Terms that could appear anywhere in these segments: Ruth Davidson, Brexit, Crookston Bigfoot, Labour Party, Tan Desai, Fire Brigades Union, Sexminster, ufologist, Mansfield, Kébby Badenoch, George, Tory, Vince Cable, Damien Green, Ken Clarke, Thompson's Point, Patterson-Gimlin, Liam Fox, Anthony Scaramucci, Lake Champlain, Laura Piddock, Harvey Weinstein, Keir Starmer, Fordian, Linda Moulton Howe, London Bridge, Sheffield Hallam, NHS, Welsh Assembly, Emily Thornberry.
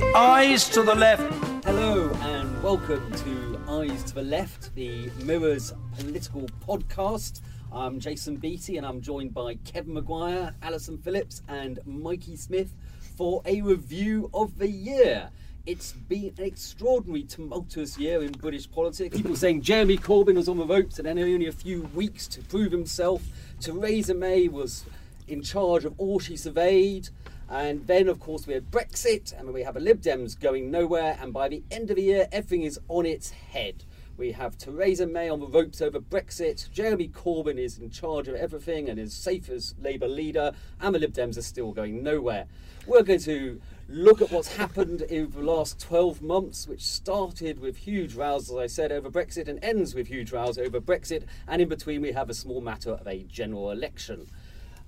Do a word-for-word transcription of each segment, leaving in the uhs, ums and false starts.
The eyes to the left. Hello and welcome to Eyes to the Left, the Mirror's political podcast. I'm Jason Beattie and I'm joined by Kevin Maguire, Alison Phillips and Mikey Smith for a review of the year. It's been an extraordinary, tumultuous year in British politics. People saying Jeremy Corbyn was on the ropes and then only a few weeks to prove himself. Theresa May was in charge of all she surveyed. And then, of course, we had Brexit and we have a Lib Dems going nowhere. And by the end of the year, everything is on its head. We have Theresa May on the ropes over Brexit. Jeremy Corbyn is in charge of everything and is safe as Labour leader. And the Lib Dems are still going nowhere. We're going to look at what's happened in the last twelve months, which started with huge rows, as I said, over Brexit and ends with huge rows over Brexit. And in between, we have a small matter of a general election.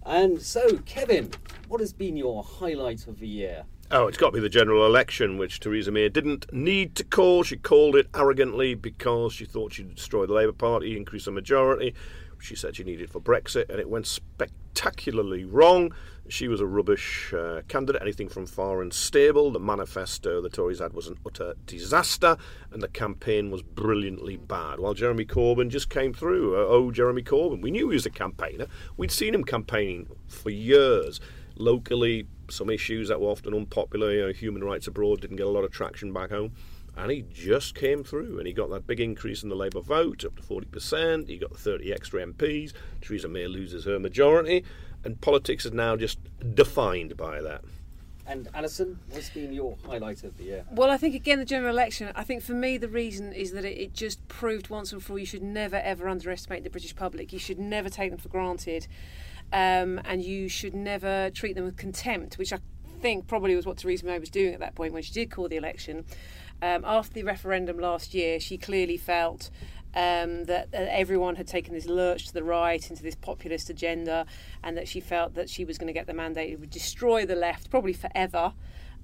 And so, Kevin, what has been your highlight of the year? Oh, it's got to be the general election, which Theresa May didn't need to call. She called it arrogantly because she thought she'd destroy the Labour Party, increase the majority. She said she needed for Brexit, and it went spectacularly wrong. She was a rubbish uh, candidate, anything from far and stable. The manifesto the Tories had was an utter disaster, and the campaign was brilliantly bad. While Jeremy Corbyn just came through. Uh, oh, Jeremy Corbyn. We knew he was a campaigner. We'd seen him campaigning for years. Locally, some issues that were often unpopular. You know, human rights abroad didn't get a lot of traction back home. And he just came through, and he got that big increase in the Labour vote, up to forty percent. He got thirty extra M Ps. Theresa May loses her majority, and politics is now just defined by that. And Alison, what's been your highlight of the year? Well, I think, again, the general election. I think, for me, the reason is that it, it just proved once and for all you should never, ever underestimate the British public. You should never take them for granted, um, and you should never treat them with contempt, which I think probably was what Theresa May was doing at that point when she did call the election. Um, after the referendum last year, she clearly felt um, that uh, everyone had taken this lurch to the right into this populist agenda, and that she felt that she was going to get the mandate. It would destroy the left, probably forever.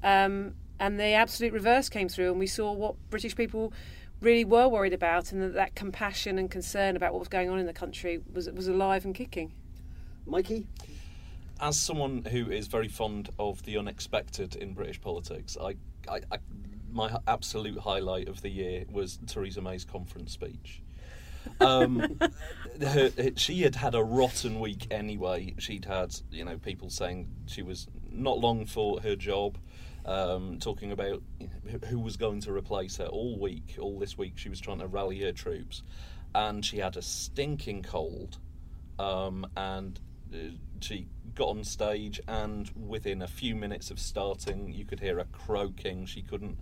Um, and the absolute reverse came through, and we saw what British people really were worried about, and that, that compassion and concern about what was going on in the country was, was alive and kicking. Mikey? As someone who is very fond of the unexpected in British politics, I... I, I my absolute highlight of the year was Theresa May's conference speech. Um, her, she had had a rotten week anyway. She'd had, you know, people saying she was not long for her job, um, talking about who was going to replace her all week. All this week she was trying to rally her troops. And she had a stinking cold. Um, and she got on stage, and within a few minutes of starting, you could hear her croaking. She couldn't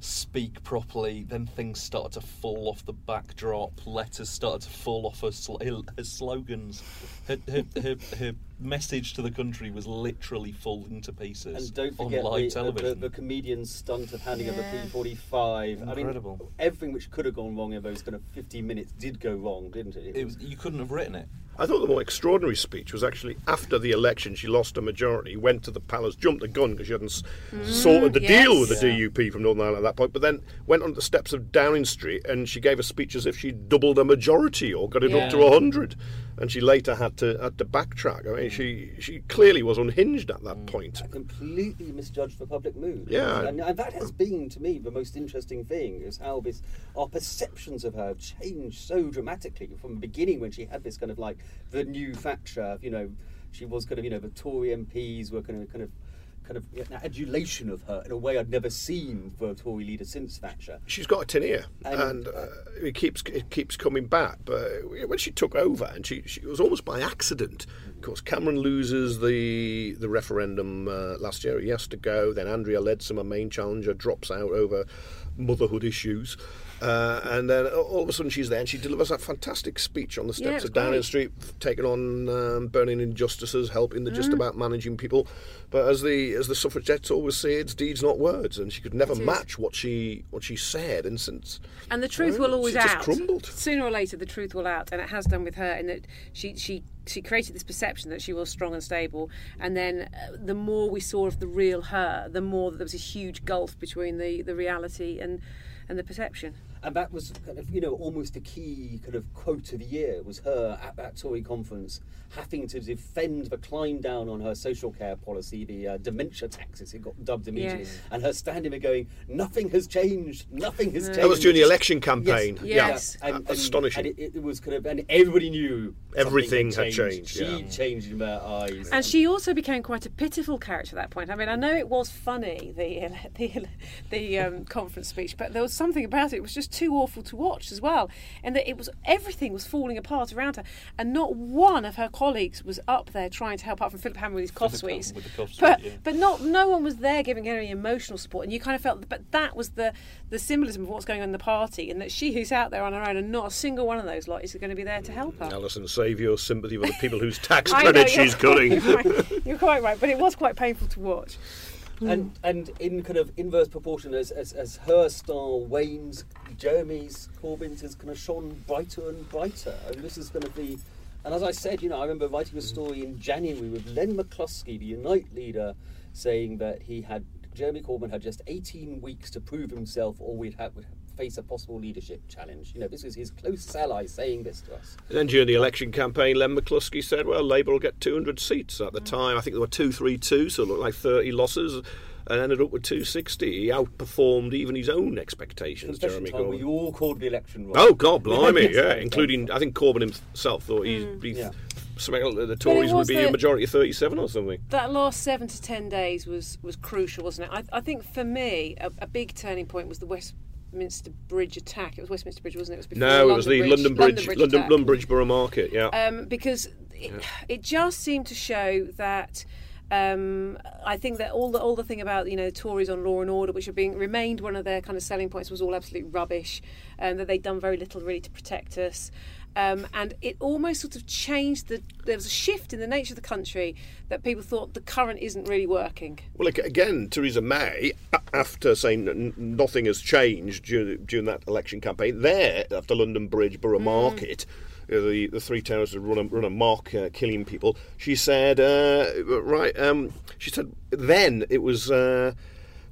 speak properly. Then things started to fall off the backdrop. Letters started to fall off her, sl- her slogans. Her, her, her, her message to the country was literally falling to pieces. And don't forget on live the, television. The, the comedian's stunt of handing yeah. over P forty-five. Incredible. I mean, everything which could have gone wrong in those kind of fifteen minutes did go wrong, didn't it? it, it was, you couldn't have written it. I thought the more extraordinary speech was actually after the election. She lost her majority, went to the palace, jumped the gun because she hadn't mm, sorted the yes. deal with the yeah. D U P from Northern Ireland at that point, but then went on the steps of Downing Street and she gave a speech as if she doubled her majority or got it yeah. up to one hundred. And she later had to had to backtrack. I mean, mm. she, she clearly was unhinged at that mm. point. That completely misjudged the public mood. Yeah. And, and that has been, to me, the most interesting thing, is how this, our perceptions of her changed so dramatically from the beginning when she had this kind of like the new facture, you know, she was kind of, you know, the Tory M Ps were kind of, kind of, kind of yeah, an adulation of her in a way I'd never seen for a Tory leader since Thatcher. She's got a tin ear, and, and uh, it keeps it keeps coming back. But when she took over, and she, she was almost by accident. Of course, Cameron loses the the referendum uh, last year. He has to go. Then Andrea Leadsom, a main challenger, drops out over motherhood issues. Uh, and then all of a sudden she's there and she delivers that fantastic speech on the steps yeah, of Downing Street, taking on um, burning injustices, helping the mm. just about managing people. But as the as the suffragettes always say, it's deeds not words, and she could never match what she what she said. And since and the truth well, will always out. Crumbled. Sooner or later, the truth will out, and it has done with her. In that she she. She created this perception that she was strong and stable, and then uh, the more we saw of the real her, the more that there was a huge gulf between the, the reality and, and the perception. And that was kind of, you know, almost the key kind of quote of the year was her at that Tory conference having to defend the climb down on her social care policy, the uh, dementia tax, it got dubbed immediately, yes. and her standing there going, nothing has changed, nothing has no. changed. That was during the election campaign. Yes. yes. Yeah. And, and, astonishing. And it, it was kind of, and everybody knew everything had changed. She yeah. changed in their eyes. And she also became quite a pitiful character at that point. I mean, I know it was funny, the, the, the um, conference speech, but there was something about it, it was just too awful to watch as well, and that it was everything was falling apart around her, and not one of her colleagues was up there trying to help, apart from Philip Hammond with his cough squeeze, but yeah. but not no one was there giving her any emotional support, and you kind of felt that, but that was the the symbolism of what's going on in the party, and that she who's out there on her own, and not a single one of those lot is going to be there to help her. Alison, save your sympathy with the people whose tax credit she's cutting. You're quite right, but it was quite painful to watch. And and in kind of inverse proportion, as as, as her star wanes, Jeremy's Corbyn's has kind of shone brighter and brighter. And this is going to be, and as I said, you know, I remember writing a story in January with Len McCluskey, the Unite leader, saying that he had Jeremy Corbyn had just eighteen weeks to prove himself, or we'd have. We'd have face a possible leadership challenge. You know, this is his close ally saying this to us. And then during the election campaign, Len McCluskey said, well, Labour will get two hundred seats at the time. I think there were two thirty-two, so it looked like thirty losses, and ended up with two sixty. He outperformed even his own expectations, Jeremy Corbyn. We all called the election wrong. Oh, God, blimey, yeah, including, I think Corbyn himself thought he'd be... Yeah. The Tories would be the, a majority of thirty-seven or something. That last seven to ten days was, was crucial, wasn't it? I, I think for me, a, a big turning point was the West... Westminster Bridge attack. It was Westminster Bridge, wasn't it? It was before no, London it was the Bridge, London Bridge, London Bridge, London, London Bridge Borough Market. Yeah, um, because it, yeah. it just seemed to show that. Um, I think that all the all the thing about you know the Tories on law and order, which have been remained one of their kind of selling points, was all absolute rubbish, and um, that they'd done very little really to protect us. Um, and it almost sort of changed the. There was a shift in the nature of the country that people thought the current isn't really working. Well, again, Theresa May, after saying nothing has changed during, during that election campaign, there after London Bridge Borough Market, mm. the the three towers had run a, run a mark uh, killing people. She said, uh, right. Um, she said then it was. Uh,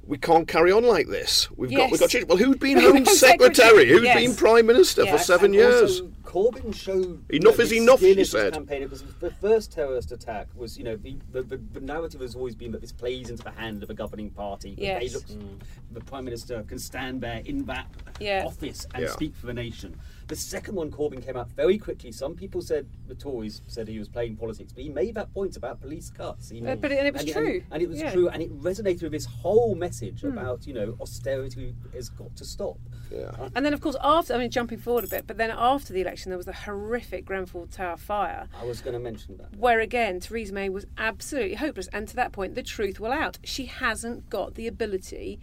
We can't carry on like this. We've yes. got, we've got change. Well, who'd been Home Secretary? Who'd yes. been Prime Minister yes. for seven and years? Also, Corbyn showed enough is enough. She said. Campaign. It was the first terrorist attack. Was you know the, the, the narrative has always been that this plays into the hand of a governing party. Yes. They look, mm. the Prime Minister can stand there in that yeah. office and yeah. speak for the nation. The second one, Corbyn came out very quickly. Some people said, the Tories said he was playing politics, but he made that point about police cuts. He, uh, but it, and it was and, true. And, and it was yeah. true, and it resonated with this whole message mm. about, you know, austerity has got to stop. Yeah. Uh, and then, of course, after, I mean, jumping forward a bit, but then after the election, there was the horrific Grenfell Tower fire. I was going to mention that. Where, again, Theresa May was absolutely hopeless. And to that point, the truth will out. She hasn't got the ability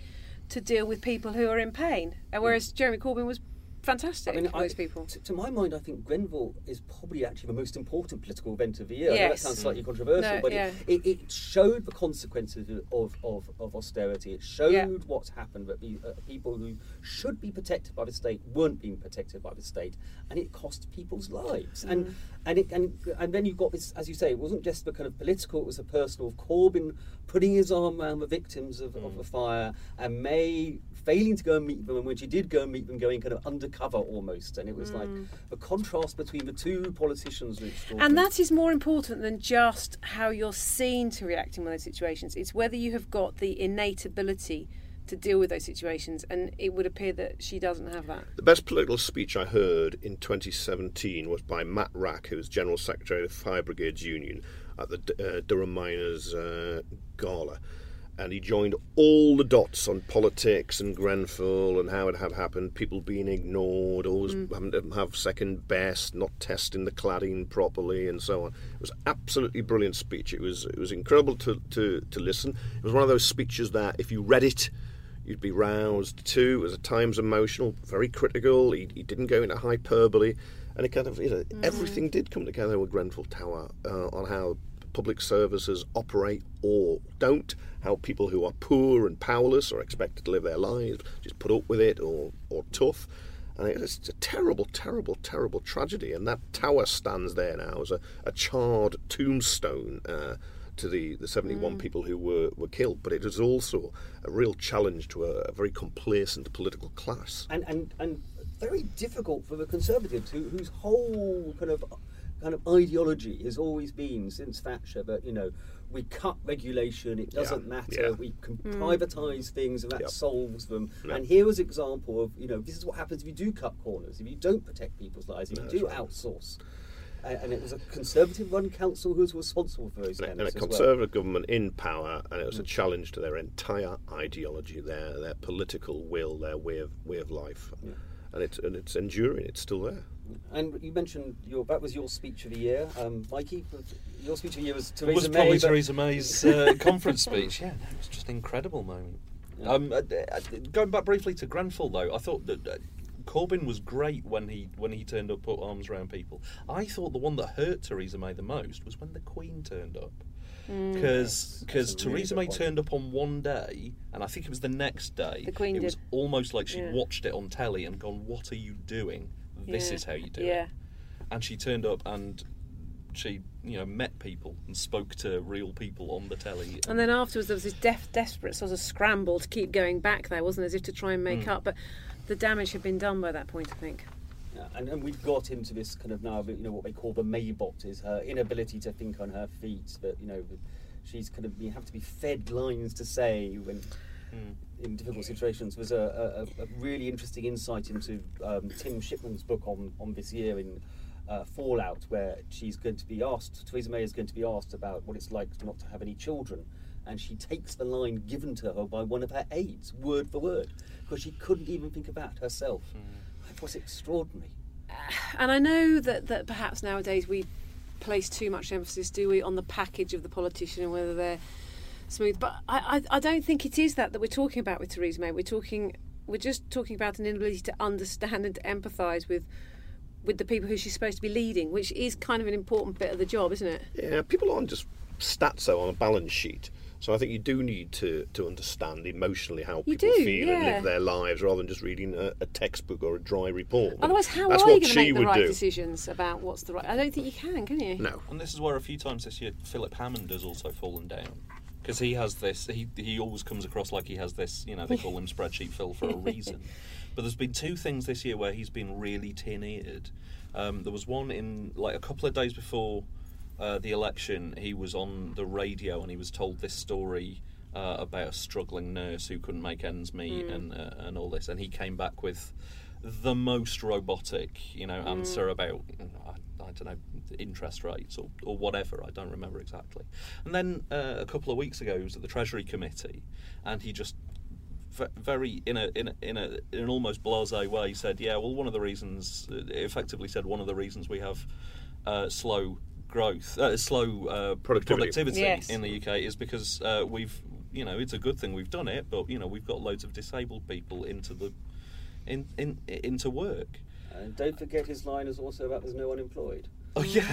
to deal with people who are in pain. And whereas mm. Jeremy Corbyn was fantastic. I mean, those I, people. To, to my mind, I think Grenfell is probably actually the most important political event of the year. Yes. I know that sounds slightly controversial, no, but yeah. it, it, it showed the consequences of, of, of austerity. It showed yeah. what's happened, that the, uh, people who should be protected by the state weren't being protected by the state, and it cost people's lives. Mm. And and it and and then you've got this, as you say, it wasn't just the kind of political; it was the personal of Corbyn putting his arm around the victims of, mm. of the fire, and May failing to go and meet them, and when she did go and meet them, going kind of under. Cover almost, and it was mm. like the contrast between the two politicians. And that is more important than just how you're seen to react in one of those situations. It's whether you have got the innate ability to deal with those situations, and it would appear that she doesn't have that. The best political speech I heard in twenty seventeen was by Matt Wrack, who was General Secretary of the Fire Brigades Union at the uh, Durham Miners uh, Gala. And he joined all the dots on politics and Grenfell and how it had happened, people being ignored, always mm. having to have second best, not testing the cladding properly and so on. It was an absolutely brilliant speech. It was it was incredible to, to, to listen. It was one of those speeches that if you read it, you'd be roused too. It was at times emotional, very critical. He, he didn't go into hyperbole. And it kind of, you know, mm. everything did come together with Grenfell Tower uh, on how public services operate or don't, how people who are poor and powerless are expected to live their lives, just put up with it or, or tough. And it's a terrible, terrible, terrible tragedy. And that tower stands there now as a, a charred tombstone uh, to the, the seventy-one mm. people who were, were killed. But it is also a real challenge to a, a very complacent political class. And, and, and very difficult for the Conservatives, who, whose whole kind of kind of ideology has always been since Thatcher that, you know, we cut regulation, it doesn't yeah. matter, yeah. we can mm. privatise things and that yep. solves them. Yep. And here was an example of, you know, this is what happens if you do cut corners, if you don't protect people's lives, if no, you do right. outsource. And it was a Conservative-run council who was responsible for those things. And a Conservative well. government in power, and it was mm. a challenge to their entire ideology, their their political will, their way of way of life, yeah. and it's and it's enduring. It's still there. And you mentioned your that was your speech of the year, um, Mikey. Your speech of the year was Theresa May. It was May, probably but... Theresa May's uh, conference speech. Yeah, no, it was just an incredible moment. Yeah. Um, uh, uh, going back briefly to Grenfell, though, I thought that. Uh, Corbyn was great when he when he turned up, put arms around people. I thought the one that hurt Theresa May the most was when the Queen turned up, because mm. because Theresa really May turned up on one day, and I think it was the next day. The Queen it did. was almost like she yeah. watched it on telly and gone, "What are you doing? This yeah. is how you do yeah. it." And she turned up and she, you know, met people and spoke to real people on the telly. And, and then afterwards, there was this def- desperate sort of scramble to keep going back there, wasn't there, as if to try and make mm. up, but. The damage had been done by that point, I think. Yeah, and, and we've got into this kind of now, you know, what they call the Maybot, is her inability to think on her feet. That, you know, she's kind of, you have to be fed lines to say when mm. in difficult situations. There's a, a, a really interesting insight into um, Tim Shipman's book on, on this year in uh, Fallout, where she's going to be asked, Theresa May is going to be asked about what it's like not to have any children. And she takes the line given to her by one of her aides, word for word, because she couldn't even think about herself. Mm. It was extraordinary. Uh, and I know that, that perhaps nowadays we place too much emphasis, do we, on the package of the politician and whether they're smooth. But I, I, I don't think it is that that we're talking about with Theresa May. We're talking, we're just talking about an inability to understand and to empathise with. with the people who she's supposed to be leading, which is kind of an important bit of the job, isn't it? Yeah, people aren't just stats, though, on a balance sheet. So I think you do need to, to understand emotionally how you people do, feel yeah. and live their lives, rather than just reading a, a textbook or a dry report. Otherwise, how That's are you going to make the right do. decisions about what's the right... I don't think you can, can you? No. And this is where a few times this year Philip Hammond has also fallen down. Because he has this... He, he always comes across like he has this, you know, they call him Spreadsheet Phil for a reason. But there's been two things this year where he's been really tin-eared. Um, there was one in, like, a couple of days before uh, the election, he was on the radio and he was told this story uh, about a struggling nurse who couldn't make ends meet mm. and uh, and all this. And he came back with the most robotic, you know, answer mm. about, I, I don't know, interest rates or, or whatever. I don't remember exactly. And then uh, a couple of weeks ago, he was at the Treasury Committee and he just... very in a in a, in, a, in an almost blasé way said, yeah, well, one of the reasons, effectively said, one of the reasons we have uh, slow growth, uh, slow uh, productivity, productivity yes. in the U K is because uh, we've, you know, it's a good thing we've done it, but you know, we've got loads of disabled people into the in, in into work. And don't forget his line is also about there's no unemployed. Oh yeah,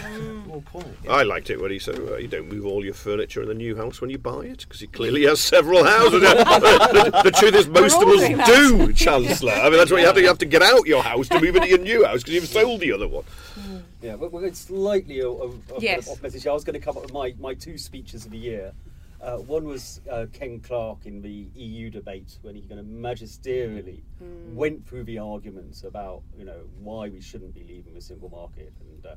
well, quite. Yeah. I liked it when he said, well, "You don't move all your furniture in the new house when you buy it," because he clearly has several houses. the, the truth is, most of us that. do, Chancellor. I mean, that's yeah. what you have to you have to get out your house to move into your new house because you've sold the other one. Yeah, but we're going slightly a, a, a yes. off message. I was going to come up with my, my two speeches of the year. Uh, one was uh, Ken Clarke in the E U debate when he kind of magisterially mm. went through the arguments about, you know, why we shouldn't be leaving the single market and. Uh,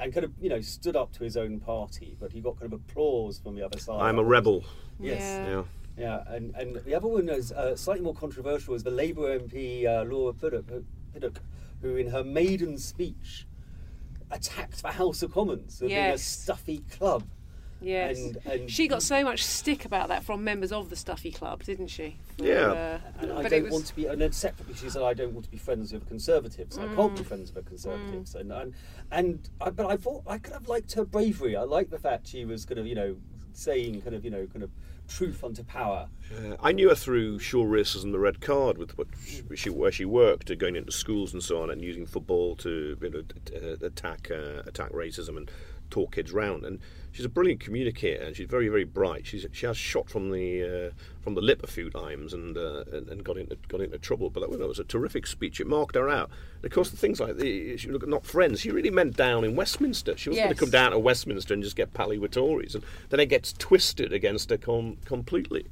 And kind of, you know, stood up to his own party, but he got kind of applause from the other side. I'm a rebel. Yes. Yeah. Yeah, and, and the other one is uh, slightly more controversial, is the Labour M P uh, Laura Piddock, who in her maiden speech attacked the House of Commons for yes. being a stuffy club. Yes. And, and she got so much stick about that from members of the stuffy club, didn't she? For, yeah. Uh, and I but don't was... want to be... And then separately she said, I don't want to be friends with Conservatives. Mm. I can't be friends with Conservatives. Mm. And, and, and I, but I thought I kind of liked her bravery. I liked the fact she was kind of, you know, saying kind of, you know, kind of truth unto power. Uh, I knew her through Shaw Races and the Red Card, with what she, where she worked, uh, going into schools and so on, and using football to, you know, t- t- attack, uh, attack racism and talk kids round. And she's a brilliant communicator, and she's very, very bright. She's she has shot from the uh, from the lip a few times, and, uh, and and got into got into trouble. But that was a terrific speech. It marked her out. And of course, the things like the she look not friends. She really meant down in Westminster. She wasn't yes. going to come down to Westminster and just get pally with Tories. And then it gets twisted against her com- completely.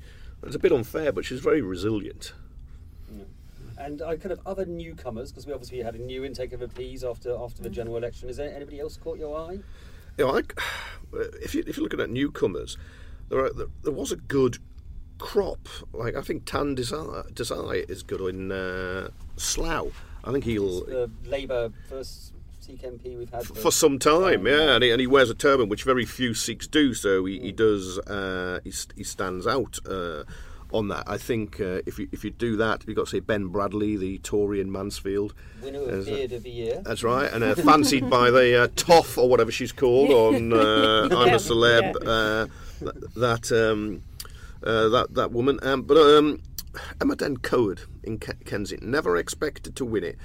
It's a bit unfair, but she's very resilient. and I kind of other newcomers, because we obviously had a new intake of M Ps after after the general election. Is there anybody else caught your eye? You know, I, if you if you're looking at newcomers, there, are, there there was a good crop. Like I think Tan Desai, Desai is good in uh, Slough. I think he'll the Labour first Sikh M P we've had for, for some time. Yeah, yeah. And, he, and he wears a turban, which very few Sikhs do. So he, mm. he does. Uh, he he stands out. Uh, On that, I think uh, if you if you do that, you've got to say Ben Bradley, the Tory in Mansfield, winner of Beard of the Year. That's right, and uh, fancied by the uh, Toff or whatever she's called on uh, yeah. I'm a Celeb. Yeah. Uh, that that, um, uh, that that woman, um, but um, Emma Dent Coad in Ke- Kensington never expected to win it.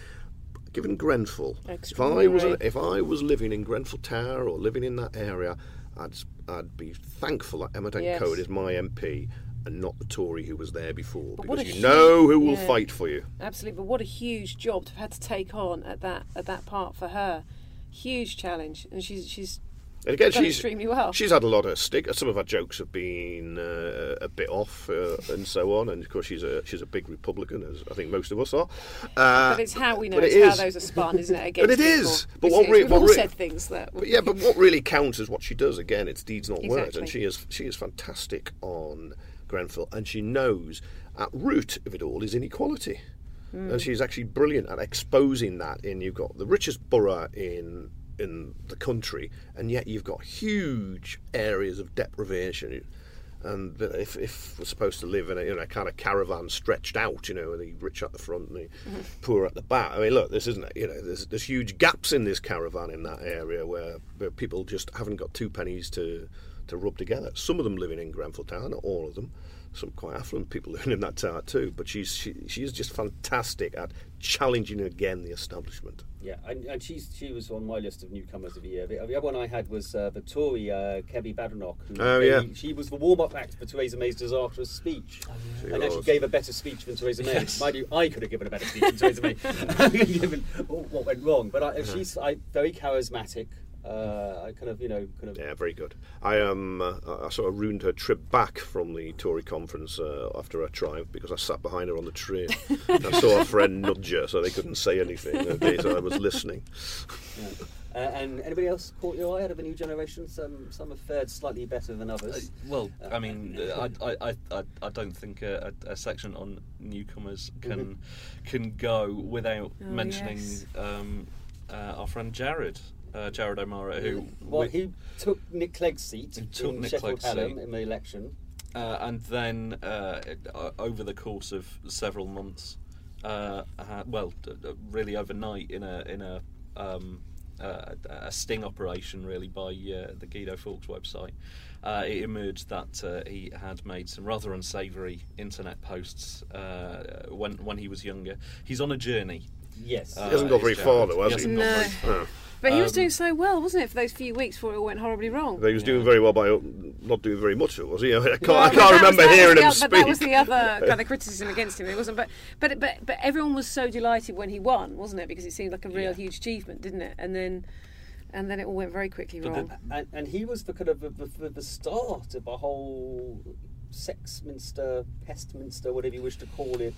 Given Grenfell, Extra if I was right. if I was living in Grenfell Tower or living in that area, I'd I'd be thankful that Emma Dent yes. Coad is my M P. And not the Tory who was there before, but because you huge, know who will yeah, fight for you. Absolutely, but what a huge job to have had to take on at that at that part for her. Huge challenge, and she's she's and again done she's extremely well. She's had a lot of stick. Some of her jokes have been uh, a bit off uh, and so on. And of course, she's a she's a big Republican, as I think most of us are. Uh, but it's how we know it's it how those are spun, isn't it? Against but it is. People. But what really re- re- said things that. But yeah, but what really counts is what she does. Again, it's deeds not exactly. words, and she is she is fantastic on Grenfell, and she knows at root of it all is inequality, mm. and she's actually brilliant at exposing that. In you've got the richest borough in in the country, and yet you've got huge areas of deprivation. And if, if we're supposed to live in a, you know, kind of caravan stretched out, you know, the rich at the front and the mm-hmm. poor at the back. I mean, look, this isn't, you know, there's there's huge gaps in this caravan in that area where, where people just haven't got two pennies to. to rub together. Some of them living in Grenfell Tower, not all of them. Some quite affluent people living in that tower too, but she's she, she is just fantastic at challenging again the establishment. Yeah, and, and she's, she was on my list of newcomers of the year. The other one I had was uh, the Tory, uh, Kebby Badenoch. Who oh, yeah. Very, she was the warm-up act for Theresa May's disastrous speech. Oh, yeah. And actually gave a better speech than Theresa May. Yes. Mind you, I could have given a better speech than Theresa May. Given what went wrong. But I, uh-huh. she's I, very charismatic. Uh, I kind of, you know, kind of. Yeah, very good. I um, uh, I sort of ruined her trip back from the Tory conference uh, after her triumph because I sat behind her on the train. And I saw a friend nudge her, so they couldn't say anything. Okay, so I was listening. Yeah. Uh, and anybody else caught your eye out of the new generation? Some some have fared slightly better than others. Uh, well, uh, I mean, uh, I, I I I don't think a, a section on newcomers can mm-hmm. can go without oh, mentioning yes. um, uh, our friend Jared. Uh, Jared O'Mara, who well, he took Nick Clegg's seat in Nick Sheffield Hallam in the election, uh, and then uh, over the course of several months, uh, well, really overnight, in a in a um, uh, a sting operation, really by uh, the Guido Fawkes website, uh, it emerged that uh, he had made some rather unsavoury internet posts uh, when when he was younger. He's on a journey. Yes, uh, he hasn't got very far though, has he? he? Hasn't no. got very far. But he was um, doing so well, wasn't it, for those few weeks before it all went horribly wrong? He was doing very well by not doing very much, was he? I can't, well, I can't remember was, hearing him other, speak. But that was the other kind of criticism against him. It wasn't, but but but but everyone was so delighted when he won, wasn't it? Because it seemed like a real yeah. huge achievement, didn't it? And then. And then it all went very quickly but wrong. The, and, and he was the kind of the, the, the start of a whole Sexminster, Pestminster, whatever you wish to call it.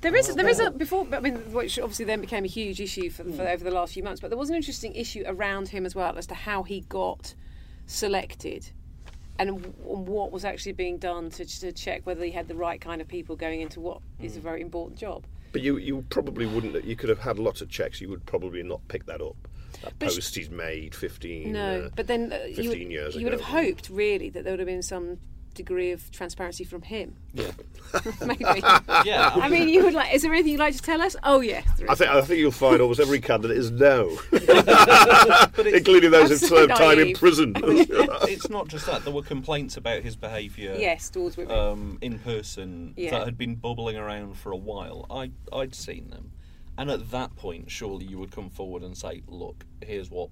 There is, oh, there well. is a before. I mean, which obviously then became a huge issue for, mm. for over the last few months. But there was an interesting issue around him as well as to how he got selected, and w- what was actually being done to, to check whether he had the right kind of people going into what mm. is a very important job. But you, you probably wouldn't. You could have had lots of checks. You would probably not pick that up. That but post he's made fifteen. No, uh, but then uh, fifteen you would, years you would ago. have hoped really that there would have been some degree of transparency from him. Yeah, maybe. Yeah. I mean, you would like. Is there anything you'd like to tell us? Oh yes. I think I think you'll find almost every candidate is no, including those who've served time in prison. It's not just that there were complaints about his behaviour. Yes, towards women um, in person yeah. that had been bubbling around for a while. I I'd seen them. And at that point, surely you would come forward and say, look, here's what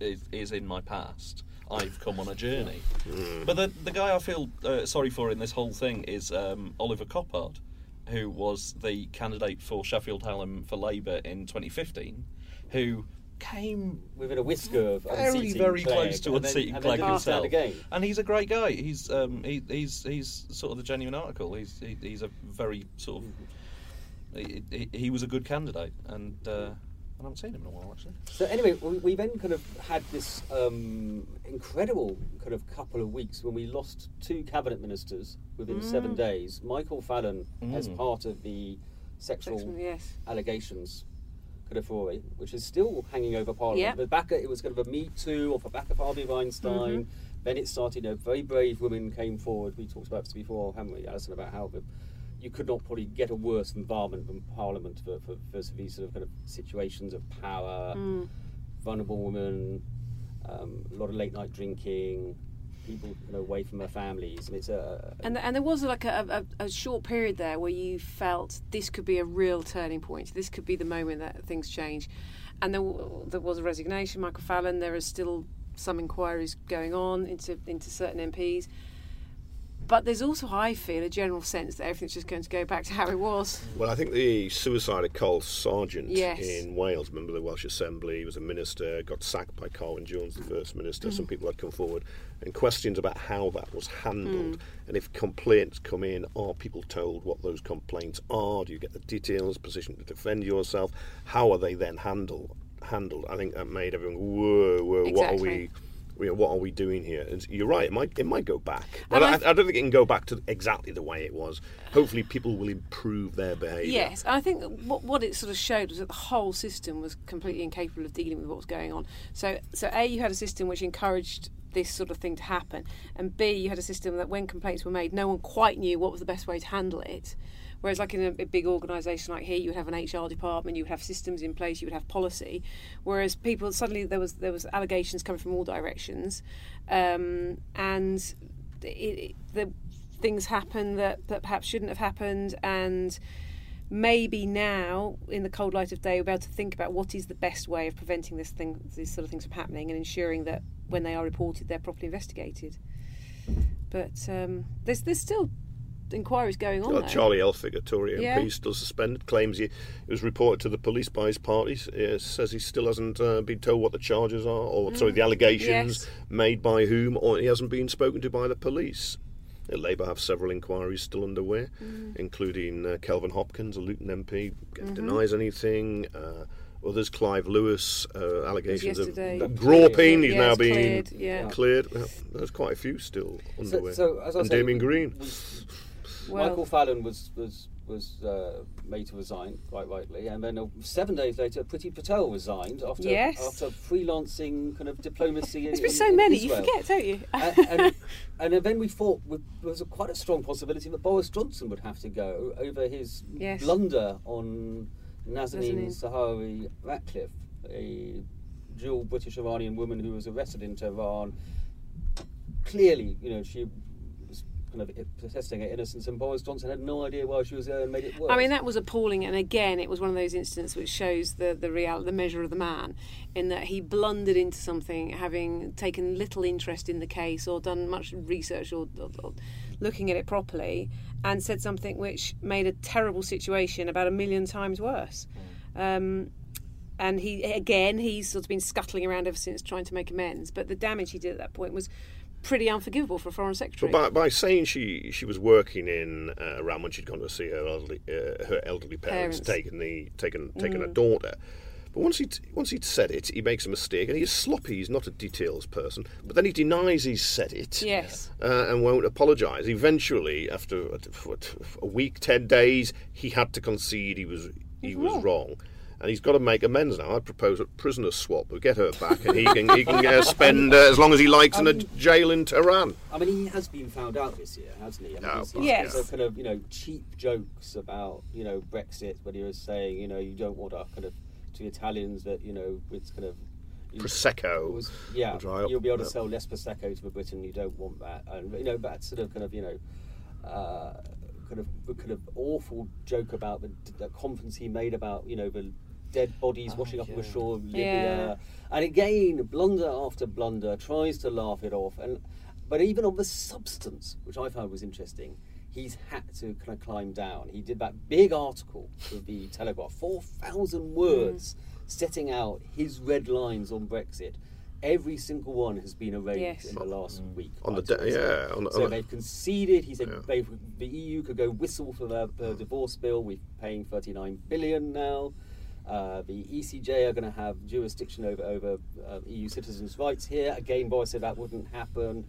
is, is in my past. I've come on a journey. Mm. But the the guy I feel uh, sorry for in this whole thing is um, Oliver Coppard, who was the candidate for Sheffield Hallam for Labour in twenty fifteen, who came within a whisker of very, very Clegg, close to unseating Clegg himself. And he's a great guy. He's um, he, he's he's sort of the genuine article. He's he, he's a very sort of... Mm-hmm. he, he, he was a good candidate, and uh, I haven't seen him in a while, actually. So anyway, we, we then kind of had this um, incredible kind of couple of weeks when we lost two cabinet ministers within mm. seven days. Michael Fallon, mm. as part of the sexual, sexual yes. allegations kind of foray, which is still hanging over Parliament. Yep. But back at, it was kind of a Me Too off the back of Harvey Weinstein. Mm-hmm. Then it started, you know, very brave women came forward. We talked about this before, haven't we, Alison, about how the, you could not probably get a worse environment than Parliament for, for, for these sort of kind of situations of power, mm. vulnerable women, um, a lot of late night drinking, people you know, away from their families. And it's a, a and, and there was like a, a, a short period there where you felt this could be a real turning point. This could be the moment that things change. And there, there was a resignation, Michael Fallon. There is still some inquiries going on into into certain M Ps, but there's also, I feel, a general sense that everything's just going to go back to how it was. Well, I think the suicide of Col Sargent yes. in Wales, member of the Welsh Assembly, he was a minister, got sacked by Carwyn Jones, the First Minister. Mm. Some people had come forward, and questions about how that was handled, mm. and if complaints come in, are people told what those complaints are? Do you get the details, position to defend yourself? How are they then handled? handled I think that made everyone whoa whoa exactly. what are we you know, what are we doing here? And you're right, it might it might go back, but I, I don't think it can go back to exactly the way it was. Hopefully people will improve their behaviour. Yes, I think what, what it sort of showed was that the whole system was completely incapable of dealing with what was going on. So so A, you had a system which encouraged this sort of thing to happen, and B, you had a system that when complaints were made, no one quite knew what was the best way to handle it. Whereas like in a, a big organisation like here, you would have an H R department, you would have systems in place, you would have policy. Whereas people, suddenly there was there was allegations coming from all directions. Um, and it, it, the things happen that, that perhaps shouldn't have happened. And maybe now, in the cold light of day, we'll be able to think about what is the best way of preventing this thing, these sort of things from happening, and ensuring that when they are reported, they're properly investigated. But um, there's there's still... inquiries going on. Well, Charlie Elphick, a Tory M P, yeah. still suspended, claims he it was reported to the police by his party, uh, says he still hasn't uh, been told what the charges are, or mm. sorry, the allegations yes. made by whom, or he hasn't been spoken to by the police. Uh, Labour have several inquiries still underway, mm. including uh, Kelvin Hopkins, a Luton M P, mm-hmm. denies anything. Uh, others, Clive Lewis, uh, allegations of groping, he's yeah, now being cleared. Yeah. cleared. Well, there's quite a few still underway. So, so, as I and saying, Damien Green. Well, Michael Fallon was was was uh, made to resign, quite rightly, and then uh, seven days later, Priti Patel resigned after yes. after freelancing kind of diplomacy. There's been so in many, Israel. You forget, don't you? and, and, and then we thought there was a quite a strong possibility that Boris Johnson would have to go over his yes. blunder on Nazanin Zahawi Ratcliffe, a dual British-Iranian woman who was arrested in Tehran. Clearly, you know, she. Of protesting her innocence, and Boris Johnson had no idea why she was there and made it worse. I mean, that was appalling, and again, it was one of those incidents which shows the the real the measure of the man, in that he blundered into something, having taken little interest in the case or done much research or, or, or looking at it properly, and said something which made a terrible situation about a million times worse. Um, and he again, he's sort of been scuttling around ever since trying to make amends, but the damage he did at that point was pretty unforgivable for a foreign secretary. But by, by saying she she was working in uh, Iran when she'd gone to see her elderly uh, her elderly parents, parents. taken the taken taken mm. her daughter. But once he once he'd said it, he makes a mistake, and he's sloppy. He's not a details person. But then he denies he's said it. Yes. Uh, and won't apologise. Eventually, after a week, ten days, he had to concede he was he mm-hmm. was wrong. And he's got to make amends now. I'd propose a prisoner swap. We'll get her back, and he can he can uh, spend uh, as long as he likes I mean, in a jail in Tehran. I mean, he has been found out this year, hasn't he? I mean, no, he's, but, yes. He's kind of, you know, cheap jokes about, you know, Brexit, when he was saying, you know, you don't want to kind of to the Italians that, you know, it's kind of you, prosecco. Was, yeah, you'll be able to no. sell less prosecco to the Britain. You don't want that, and you know that sort of kind of you know. Uh, Kind of, kind of awful joke about the, the conference he made about, you know, the dead bodies oh, washing up on the shore of Libya, yeah. and again blunder after blunder, tries to laugh it off, and but even on the substance, which I found was interesting, he's had to kind of climb down. He did that big article for the Telegraph, four thousand words, mm. setting out his red lines on Brexit. Every single one has been erased yes. in the last week. On the de- yeah, on the, so on they've conceded. He said yeah. they've, the E U could go whistle for their, their divorce bill. We're paying thirty-nine billion now. Uh, the E C J are going to have jurisdiction over over uh, E U citizens' rights here. Again, Boris said that wouldn't happen,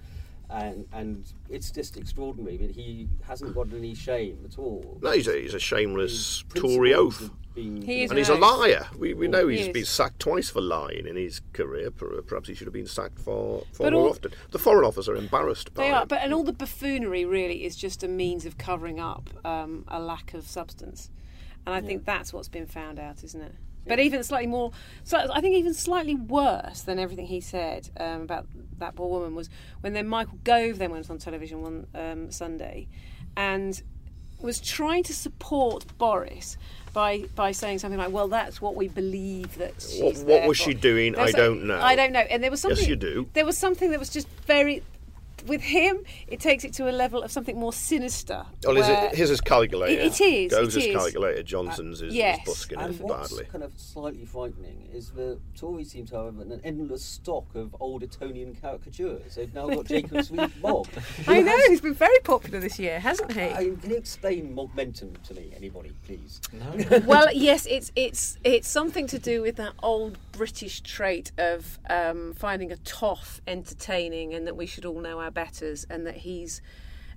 and and it's just extraordinary. I mean, he hasn't got any shame at all. No, he's a, he's a shameless Tory oaf. He is and he's a liar. We we know he's he been sacked twice for lying in his career. Perhaps he should have been sacked for, for more all, often. The foreign officers are embarrassed by it. They are, him. but and all the buffoonery really is just a means of covering up um, a lack of substance. And I yeah. think that's what's been found out, isn't it? Yeah. But even slightly more, so I think even slightly worse than everything he said um, about that poor woman was when then Michael Gove then went on television one um, Sunday and was trying to support Boris by by saying something like, well, that's what we believe that she's What, what there was for. she doing? I don't know. I don't know. And there was something... Yes, you do. There was something that was just very... With him, it takes it to a level of something more sinister. Well, is it, his is calculated. It, it is. Goes it is calculated. Johnson's is, uh, yes. is busking and it what's badly. What's kind of slightly frightening is the Tories seem to have an endless stock of old Etonian caricatures. They've now got Jacob Rees-Mogg. I know, has, he's been very popular this year, hasn't he? I, can you explain Mogmentum to me, anybody, please? No. Well, yes, it's it's it's something to do with that old British trait of um, finding a toff entertaining, and that we should all know our betters, and that he's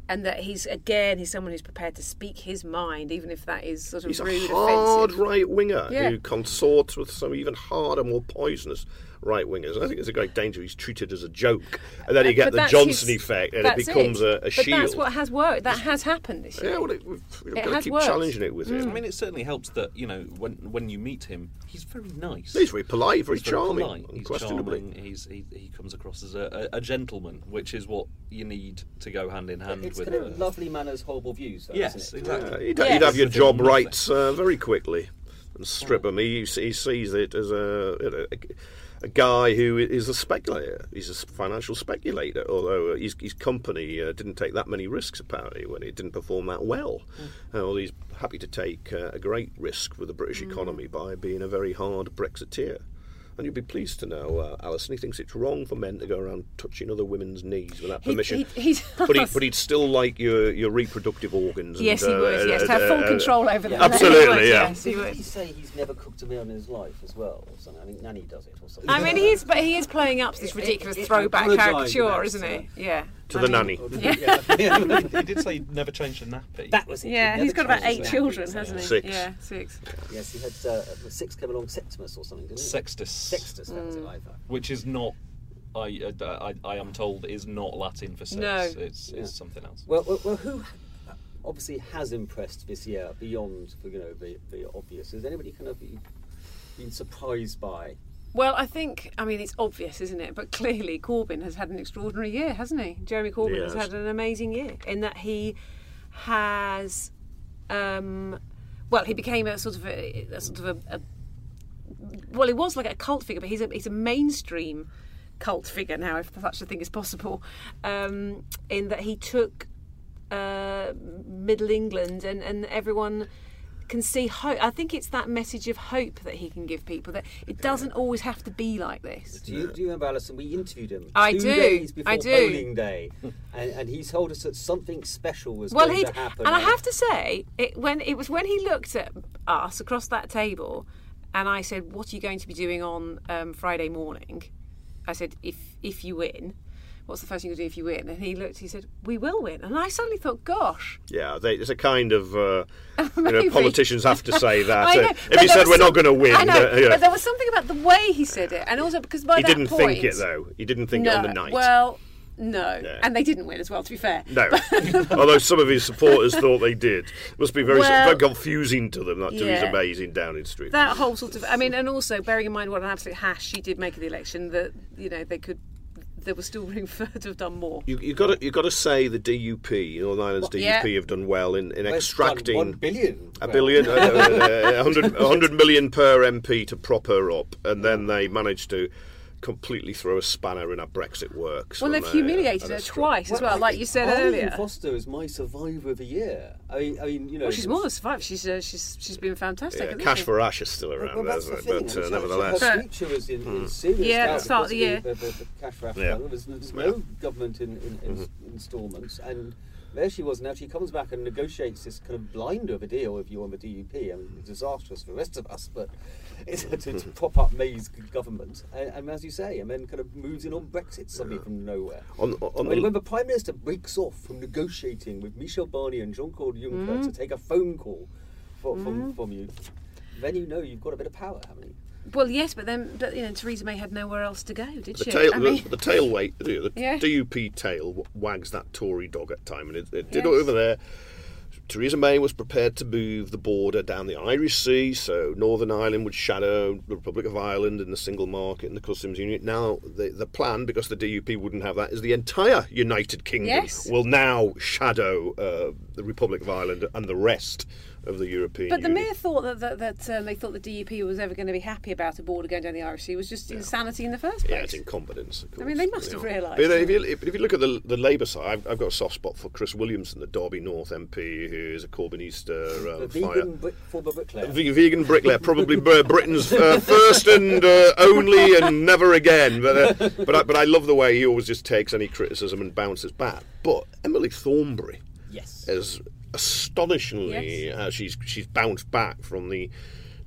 and that he's again he's someone who's prepared to speak his mind, even if that is sort of he's rude, a hard offensive right winger yeah. who consorts with some even harder, more poisonous right wingers. I think there's a great danger he's treated as a joke, and then you get but the Johnson his, effect, and it becomes it. a, a shield. But that's what has worked. That has happened this year. Yeah, well, it, we've, we've it got to keep worked. challenging it with mm. him. I mean, it certainly helps that you know when when you meet him, he's very nice. He's very polite, very he's charming, very polite. unquestionably. He's charming. He's, he, he comes across as a, a, a gentleman, which is what you need to go hand in hand it's with. It's kind of lovely manners, horrible views. Though, yes, isn't it? exactly. Yeah, he'd, yes. he'd have your job rights uh, very quickly and strip him. He, he sees it as a. You know, a A guy who is a speculator. He's a financial speculator, although his, his company uh, didn't take that many risks, apparently, when it didn't perform that well. Mm. Uh, well he's happy to take uh, a great risk with the British mm. economy by being a very hard Brexiteer. And you'd be pleased to know, uh, Alison, he thinks it's wrong for men to go around touching other women's knees without permission. He, he, he but, he, but he'd still like your, your reproductive organs. Yes, and, he uh, would, yes, uh, to have full uh, control over them. Absolutely, yeah. Yes, he would. Did he say he's never cooked a meal in his life as well? Or something? I think Nanny does it or something. I mean, he is, but he is playing up this ridiculous it, it, it, throwback caricature, isn't he? Yeah. To I the mean, nanny. He did say he'd never changed a nappy. That was it. Yeah, he he's got about eight children, hasn't he? Six. Yeah, six. Yes, he had uh, six came along Septimus or something, didn't he? Sextus. Sextus, mm. it like that. Which is not, I, uh, I I am told, is not Latin for sex. No. It's, yeah. it's something else. Well, well, well, who obviously has impressed this year beyond, you know, the, the obvious? Has anybody kind of been surprised by? Well, I think, I mean, it's obvious, isn't it? But clearly Corbyn has had an extraordinary year, hasn't he? Jeremy Corbyn yes. has had an amazing year in that he has, um, well, he became a sort of a, a sort of a, a, well, he was like a cult figure, but he's a, he's a mainstream cult figure now, if such a thing is possible, um, in that he took uh, Middle England and, and everyone... can see hope. I think it's that message of hope that he can give people, that it doesn't always have to be like this. Do you, do you remember, Alison, we interviewed him I two do. days before I do. polling day, and, and he told us that something special was well, going to happen. And I have to say, it, when it was when he looked at us across that table, and I said, what are you going to be doing on um, Friday morning? I said, if if you win, what's the first thing you'll do if you win? And he looked, he said, we will win. And I suddenly thought, gosh. Yeah, they, it's a kind of, uh, you know, politicians have to say that. Know, uh, if he said we're some, not going to win. I know, uh, yeah. But there was something about the way he said it. And also because by he that point... He didn't think it, though. He didn't think no, it on the night. Well, no. Yeah. And they didn't win as well, to be fair. No. Although some of his supporters thought they did. It must be very, well, very confusing to them, that yeah. Theresa May's in Downing Street. That whole sort of... I mean, and also, bearing in mind what an absolute hash she did make of the election, that, you know, they could... there was still room for to have done more. You, you got to, you got to say the D U P, Northern Ireland's well, D U P, yeah. have done well in, in well, extracting one billion, a billion, well. uh, uh, uh, hundred hundred million per M P to prop her up, and then they managed to completely throw a spanner in our Brexit works. Well, they've humiliated her twice as well, like you said earlier. Foster is my survivor of the year. I, I mean, you know, well, she's more than survived. She's uh, she's she's been fantastic. Yeah, Cash she? for Ash is still around, well, well, isn't it? Thing, but uh, nevertheless, her future was in, mm. in serious yeah, doubt. Yeah, start of the year. The, the, the Cash for Ash. Yeah. There's, there's no yeah. government in, in, in mm-hmm. instalments, and there she was. Now she comes back and negotiates this kind of blind of a deal, if you want, the D U P. I mean, it's disastrous for the rest of us, but it's to, to prop up May's government. And, and as you say, and then kind of moves in on Brexit suddenly yeah. from nowhere. On, on, I mean, when the Prime Minister breaks off from negotiating with Michel Barnier and Jean-Claude Juncker mm. to take a phone call for, mm. from, from you, then you know you've got a bit of power, haven't you? Well, yes, but then you know Theresa May had nowhere else to go, did the she? Tail, I mean, the, the tail weight, the yeah. D U P tail wags that Tory dog at time, and it, it did yes. over there. Theresa May was prepared to move the border down the Irish Sea, so Northern Ireland would shadow the Republic of Ireland and the single market and the customs union. Now, the, the plan, because the D U P wouldn't have that, is the entire United Kingdom yes. will now shadow uh, the Republic of Ireland and the rest of the European But the Union. Mere thought that that, that um, they thought the D U P was ever going to be happy about a border going down the Irish Sea was just yeah. insanity in the first place. Yeah, it's incompetence, of course. I mean, they must have realised. But if you, if you look at the, the Labour side, I've, I've got a soft spot for Chris Williamson, the Derby North M P, who is a Corbynista. Um, a vegan brick, former bricklayer. V- vegan bricklayer, probably Britain's uh, first and uh, only and never again. But, uh, but, I, but I love the way he always just takes any criticism and bounces back. But Emily Thornberry yes. is... astonishingly yes. uh, she's she's bounced back from the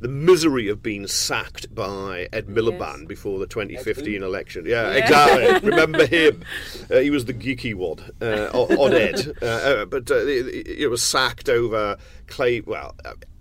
the misery of being sacked by Ed Miliband yes. before the twenty fifteen election. Yeah, yeah. exactly. Remember him? Uh, he was the geeky wad, uh, odd Ed. Uh, but uh, it, it was sacked over Clay. Well,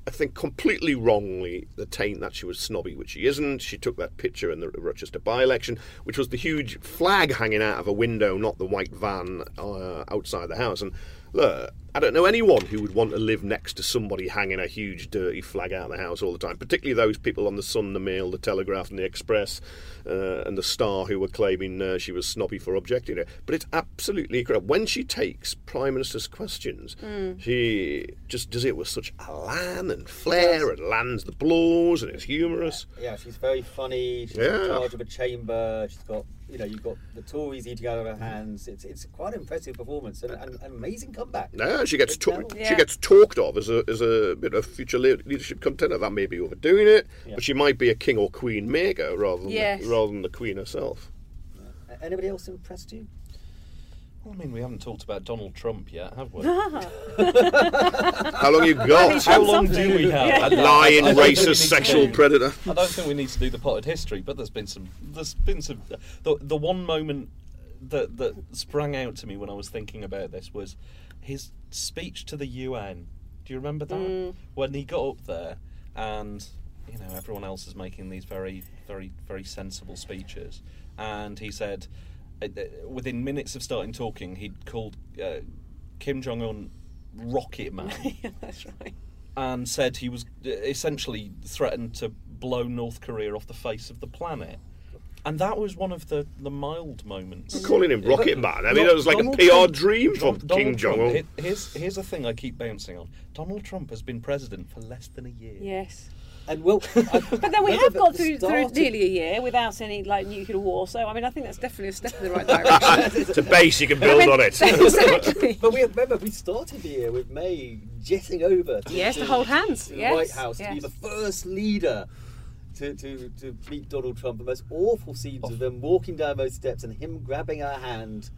I think completely wrongly the taint that she was snobby, which she isn't. She took that picture in the Rochester by-election, which was the huge flag hanging out of a window, not the white van uh, outside the house. And look, I don't know anyone who would want to live next to somebody hanging a huge dirty flag out of the house all the time, particularly those people on the Sun, the Mail, the Telegraph and the Express uh, and the Star who were claiming uh, she was snobby for objecting to it. But it's absolutely correct. When she takes Prime Minister's questions, mm. she just does it with such alarm and flair and lands the blows and it's humorous. Yeah, yeah she's very funny. She's yeah. in charge of a chamber. She's got... You know, you've got the Tories eating out of her hands. It's it's quite an impressive performance and an amazing comeback. No, she gets ta- yeah. she gets talked of as a as a bit of future leadership contender. That may be overdoing it, yeah. but she might be a king or queen maker rather than yes. the, rather than the queen herself. Uh, anybody else impressed you? Well, I mean, we haven't talked about Donald Trump yet, have we? How long you got? How long something. do we have? Yeah. A lying, racist, sexual do. predator. I don't think we need to do the potted history, but there's been some. There's been some. The, the one moment that that sprang out to me when I was thinking about this was his speech to the U N. Do you remember that? Mm. When he got up there, and you know everyone else is making these very, very, very sensible speeches, and he said. Within minutes of starting talking, he'd called uh, Kim Jong-un Rocket Man. Yeah, that's right. And said he was essentially threatened to blow North Korea off the face of the planet. And that was one of the, the mild moments. We're calling him Rocket Man. I mean, it was like Donald a P R Trump, dream from Don, Kim Jong-un. Here's, here's a thing I keep bouncing on. Donald Trump has been president for less than a year. Yes. And well, but then we have gone through, through nearly a year without any like nuclear war, so I mean I think that's definitely a step in the right direction. It's a base you can build I mean, on it. Exactly. But we remember we started the year with May jetting over. To, yes, to, to hold hands. To yes. the White House yes. to be the first leader. To, to, to meet Donald Trump, the most awful scenes oh. of them walking down those steps and him grabbing her hand.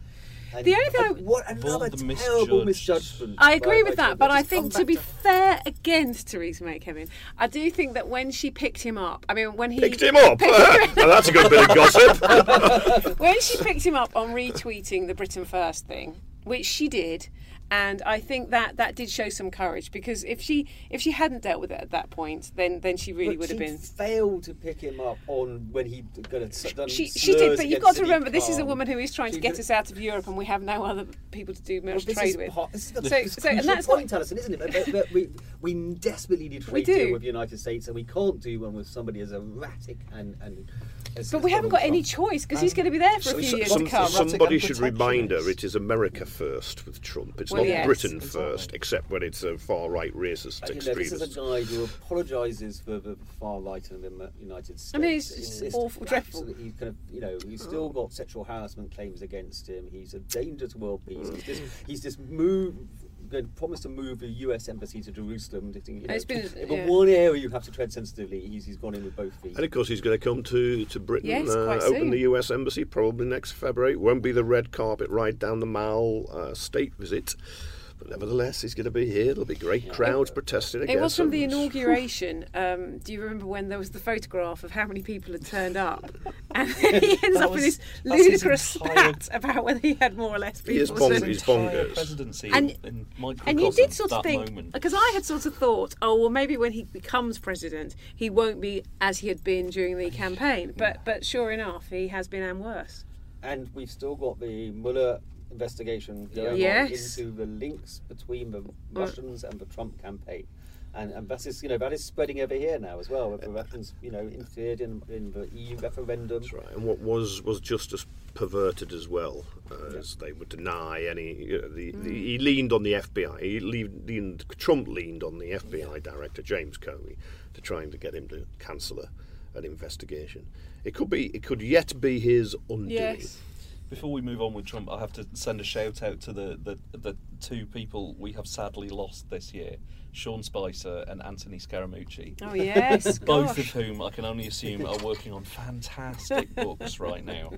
And, the only thing and I, what another terrible misjudged. misjudgment. I agree with that, but I think to be to... fair against Theresa May, Kevin, I do think that when she picked him up, I mean when he picked him up, picked uh, him... that's a good bit of gossip. When she picked him up on retweeting the Britain First thing, which she did. And I think that, that did show some courage because if she if she hadn't dealt with it at that point, then, then she really but would have been. She failed to pick him up on when he got done. She, she did, but you've got to remember, this is a woman who is trying she to get us out of Europe, and we have no other people to do much well, trade with. Part, this is the, so, so and that's point, what, Alison, isn't it? But, but we we desperately need trade deal with the United States, and we can't do one with somebody as erratic and. and As but we haven't got Trump. any choice because um, he's going to be there for so a few some, years to come. Somebody should remind her it is America first with Trump. It's well, not yes, Britain exactly. first, except when it's a far-right racist uh, extremist. You know, this is a guy who apologises for the far-right in the United States. I mean, it's, it's, it's awful, dreadful. He's kind of, you know, he's still got sexual harassment claims against him. He's a danger to world peace. Mm. He's this, he's this move... they promised to move the U S embassy to Jerusalem. You know, it's been, but yeah. one area you have to tread sensitively. He's, he's gone in with both feet. And of course he's going to come to, to Britain, yes, uh, open the U S embassy probably next February. It won't be the red carpet ride down the Mall uh, state visit. But nevertheless, he's going to be here. There'll be great crowds protesting against him. It was from the inauguration. Um, do you remember when there was the photograph of how many people had turned up? And he ends up with this ludicrous spat about whether he had more or less people. He is bonkers. Presidency and, in and you did sort of think, because I had sort of thought, oh, well, maybe when he becomes president, he won't be as he had been during the campaign. But, but sure enough, he has been and worse. And we've still got the Mueller investigation going yes. on into the links between the Russians and the Trump campaign, and and that is, you know, that is spreading over here now as well. The Russians, you know, interfered in in the E U referendum. That's right, and what was was just as perverted as well, uh, as yeah. they would deny any. You know, the, mm. the he leaned on the F B I. He leaned, Trump leaned on the F B I director James Comey to trying to get him to cancel a, an investigation. It could be, it could yet be his undoing. Yes. Before we move on with Trump, I have to send a shout out to the, the, the two people we have sadly lost this year, Sean Spicer and Anthony Scaramucci. Oh, yes. Both of whom I can only assume are working on fantastic books right now.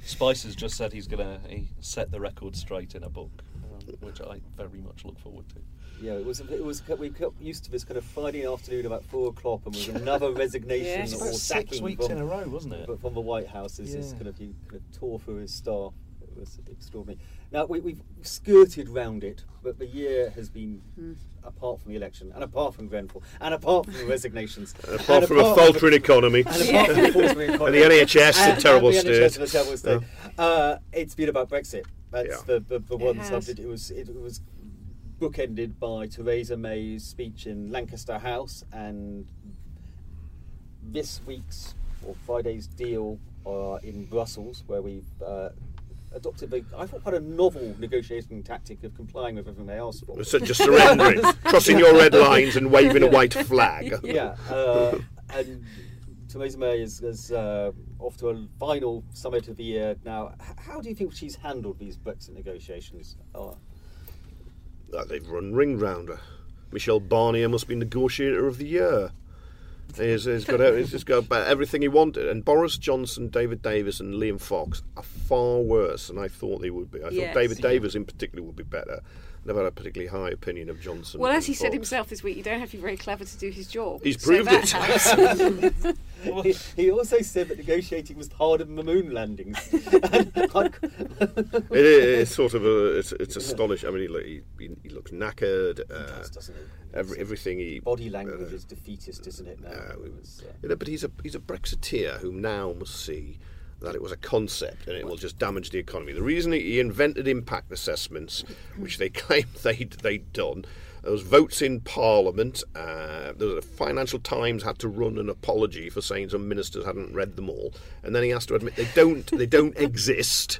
Spicer's just said he's going to he set the record straight in a book, um, which I very much look forward to. Yeah, it was. It was. We got used to this kind of Friday afternoon about four o'clock, and there was another resignation yeah, it's about or sacking six weeks from, in a row, wasn't it? But from the White House, is yeah. this kind of you kind of tore through his staff. It was extraordinary. Now we, we've skirted round it, but the year has been, mm. apart from the election, and apart from Grenfell, and apart from the resignations, and apart and from apart a faltering from, economy, and apart from the faltering economy, and the N H S in terrible state. Yeah. Uh, it's been about Brexit. That's yeah. the, the the one subject. It was. It, it was. bookended by Theresa May's speech in Lancaster House and this week's or Friday's deal uh, in Brussels, where we've uh, adopted, a, I thought, quite a novel negotiating tactic of complying with everything they asked for. So just surrendering, crossing your red lines and waving a white flag. Yeah, uh, and Theresa May is, is uh, off to a final summit of the year now. How do you think she's handled these Brexit negotiations? Uh, Uh, they've run ring round her. Michel Barnier must be negotiator of the year. He's, he's got he's just got about everything he wanted. And Boris Johnson, David Davis, and Liam Fox are far worse than I thought they would be. I yes. thought David Davis in particular would be better. I've had a particularly high opinion of Johnson. Well, as he Fox. said himself this week, you don't have to be very clever to do his job. He's proved so it. he, he also said that negotiating was harder than the moon landings. it is it's sort of a, it's, it's astonishing. I mean, he, he, he looks knackered. He uh, does, doesn't he? Every, everything he body language uh, is defeatist, isn't it? Now, uh, it was, uh, you know, but he's a he's a Brexiteer who now must see that it was a concept and it will just damage the economy. The reason he invented impact assessments, which they claimed they'd, they'd done, there was votes in Parliament, uh, the Financial Times had to run an apology for saying some ministers hadn't read them all, and then he has to admit they don't they don't exist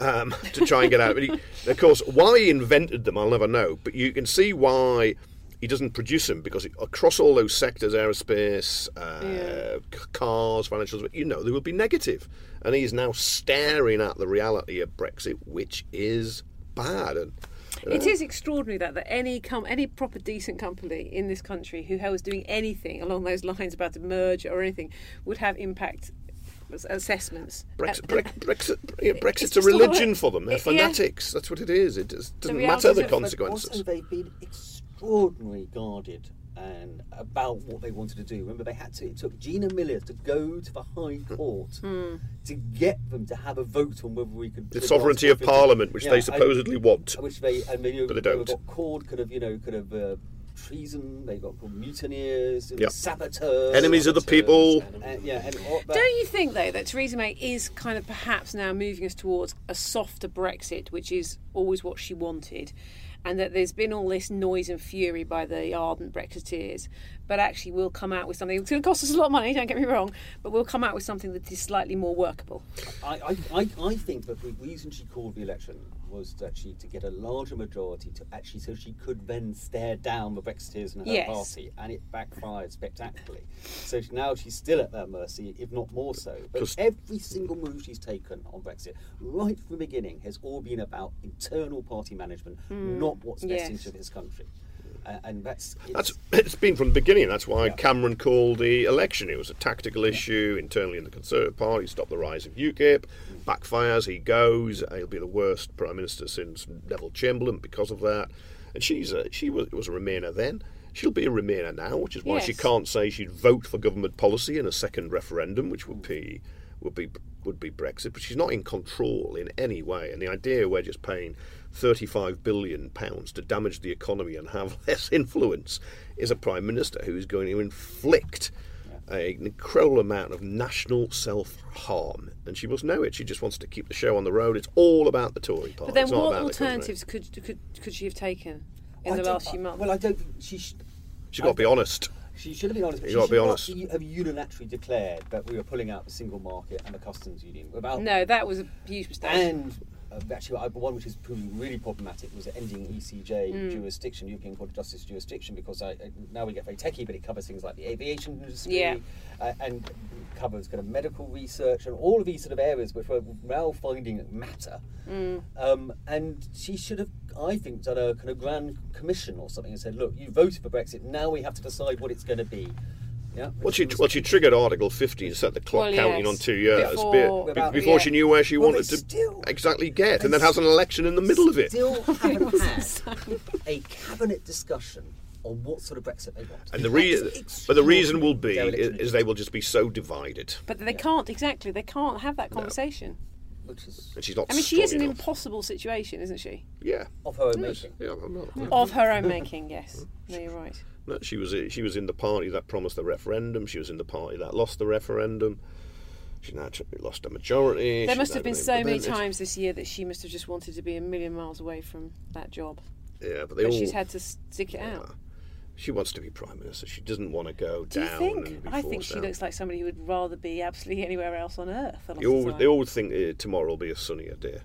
um, to try and get out. But he, of course, why he invented them, I'll never know, but you can see why he doesn't produce them, because across all those sectors, aerospace, uh, yeah. cars, financials, you know, they will be negative. And he's now staring at the reality of Brexit, which is bad. And, you know. It is extraordinary that, that any com- any proper decent company in this country who was doing anything along those lines about a merger or anything would have impact assessments. Brexit, Bre- Brexit, yeah, Brexit's a religion like, for them. They're it, fanatics. Yeah. That's what it is. It doesn't the matter the consequences. Also, they've been extraordinarily guarded and about what they wanted to do. Remember, they had to. It took Gina Miller to go to the High Court mm. to get them to have a vote on whether we could. The sovereignty of Parliament, which yeah, they supposedly and, want, which they and they, you know, but they don't. They got called kind of, you know, kind of uh, treason. They got called mutineers, yep. saboteurs, enemies saboteurs, of the people. And, and, yeah, and all, but, don't you think though that Theresa May is kind of perhaps now moving us towards a softer Brexit, which is always what she wanted? And that there's been all this noise and fury by the ardent Brexiteers, but actually we'll come out with something. It's going to cost us a lot of money, don't get me wrong, but we'll come out with something that is slightly more workable. I I, I, I think that the reason she called the election was actually to get a larger majority to actually, so she could then stare down the Brexiteers and her yes. party, and it backfired spectacularly. So now she's still at their mercy, if not more so. But Just... every single move she's taken on Brexit, right from the beginning, has all been about internal party management, mm. not what's best yes. interest of this country. Uh, and that's it's, that's it's been from the beginning. That's why yeah. Cameron called the election. It was a tactical yeah. issue internally in the Conservative Party. Stop the rise of U KIP. Mm. Backfires. He goes. He'll be the worst prime minister since Neville Chamberlain because of that. And she's a, she was, was a Remainer then. She'll be a Remainer now, which is why yes. she can't say she'd vote for government policy in a second referendum, which would be would be would be Brexit. But she's not in control in any way. And the idea we're just paying thirty-five billion pounds to damage the economy and have less influence is a Prime Minister who is going to inflict yeah. a, an incredible amount of national self-harm. And she must know it. She just wants to keep the show on the road. It's all about the Tory party. But then it's not what about alternatives the could, could could she have taken in I the last few months? Well, I don't think she should... She's got to be honest. She should have been honest. But she should be honest. Not have unilaterally declared that we were pulling out the single market and the customs union. Without no, that was a huge mistake. And... Actually, one which is proving really problematic was ending E C J mm. jurisdiction, European Court of Justice jurisdiction, because I, now we get very techie, but it covers things like the aviation industry yeah. uh, and covers kind of medical research and all of these sort of areas which we're now finding matter. Mm. Um, and she should have, I think, done a kind of grand commission or something and said, look, you voted for Brexit, now we have to decide what it's going to be. Yeah, well, she, well, she triggered Article fifty and set the clock well, counting yes. on two years before, before, before yeah. she knew where she well, wanted to still, exactly get, and then has an election in the middle of it. Still haven't had a cabinet discussion on what sort of Brexit they want. And the reason, but the reason will be is, is they will just be so divided. But they yeah. can't exactly. They can't have that conversation. No. Which is, and she's not. I mean, she is an enough. impossible situation, isn't she? Yeah, of her own making. Yeah, I'm not, I'm of her own making. Yes, no, you're right. No, she was she was in the party that promised the referendum. She was in the party that lost the referendum. She naturally lost a majority. There must have been so many times this year that she must have just wanted to be a million miles away from that job. Yeah, but they all... But she's had to stick it out. She wants to be Prime Minister. She doesn't want to go down and be forced down. I think she looks like somebody who would rather be absolutely anywhere else on earth. They always, they always think uh, tomorrow will be a sunnier day.